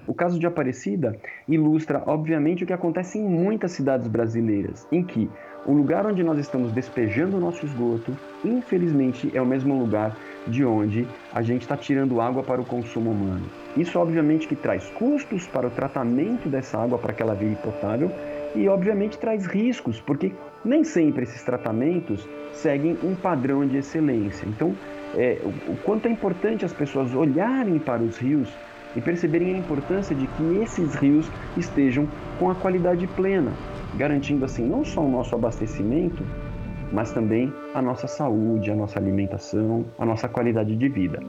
O caso de Aparecida ilustra, obviamente, o que acontece em muitas cidades brasileiras, em que o lugar onde nós estamos despejando o nosso esgoto, infelizmente, é o mesmo lugar de onde a gente está tirando água para o consumo humano. Isso, obviamente, que traz custos para o tratamento dessa água para que ela vire potável e, obviamente, traz riscos, porque nem sempre esses tratamentos seguem um padrão de excelência. Então, é, o quanto é importante as pessoas olharem para os rios e perceberem a importância de que esses rios estejam com a qualidade plena. garantindo assim não só o nosso abastecimento, mas também a nossa saúde, a nossa alimentação, a nossa qualidade de vida.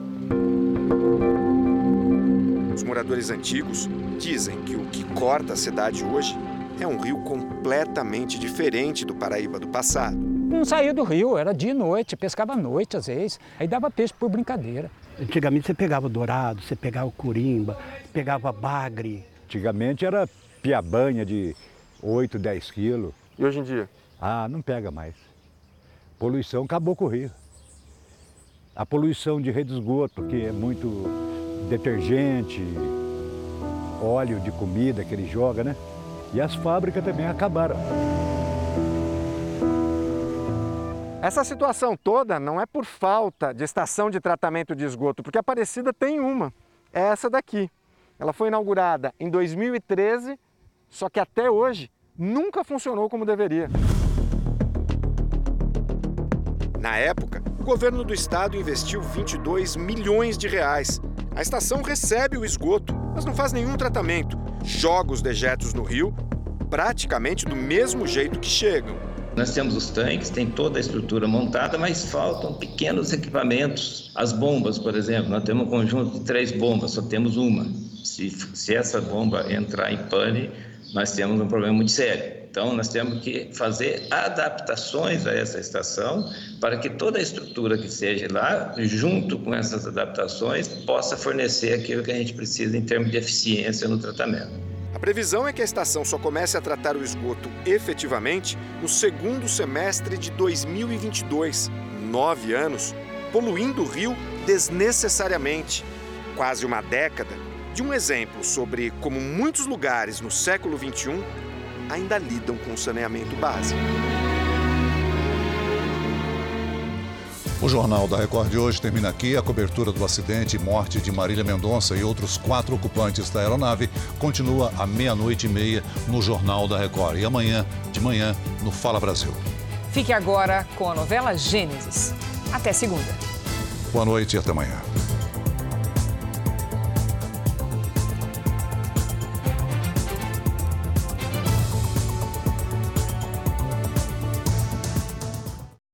Os moradores antigos dizem que o que corta a cidade hoje é um rio completamente diferente do Paraíba do passado. Não saía do rio, era dia e noite, pescava à noite às vezes, aí dava peixe por brincadeira. Antigamente você pegava dourado, você pegava curimba, pegava bagre. Antigamente era piabanha de oito, dez quilos. E hoje em dia? Ah, não pega mais. Poluição acabou com o rio. A poluição de rede de esgoto, que é muito detergente, óleo de comida que ele joga, né? E as fábricas também acabaram. Essa situação toda não é por falta de estação de tratamento de esgoto, porque Aparecida tem uma, é essa daqui. Ela foi inaugurada em dois mil e treze, só que até hoje nunca funcionou como deveria. Na época, o governo do estado investiu vinte e dois milhões de reais. A estação recebe o esgoto, mas não faz nenhum tratamento. Joga os dejetos no rio, praticamente do mesmo jeito que chegam. Nós temos os tanques, tem toda a estrutura montada, mas faltam pequenos equipamentos. As bombas, por exemplo, nós temos um conjunto de três bombas, só temos uma. Se, se essa bomba entrar em pane, nós temos um problema muito sério. Então, nós temos que fazer adaptações a essa estação para que toda a estrutura que seja lá, junto com essas adaptações, possa fornecer aquilo que a gente precisa em termos de eficiência no tratamento. A previsão é que a estação só comece a tratar o esgoto efetivamente no segundo semestre de dois mil e vinte e dois, nove anos, poluindo o rio desnecessariamente. Quase uma década de um exemplo sobre como muitos lugares no século vinte e um ainda lidam com o saneamento básico. O Jornal da Record de hoje termina aqui. A cobertura do acidente e morte de Marília Mendonça e outros quatro ocupantes da aeronave continua à meia-noite e meia no Jornal da Record. E amanhã, de manhã, no Fala Brasil. Fique agora com a novela Gênesis. Até segunda. Boa noite e até amanhã.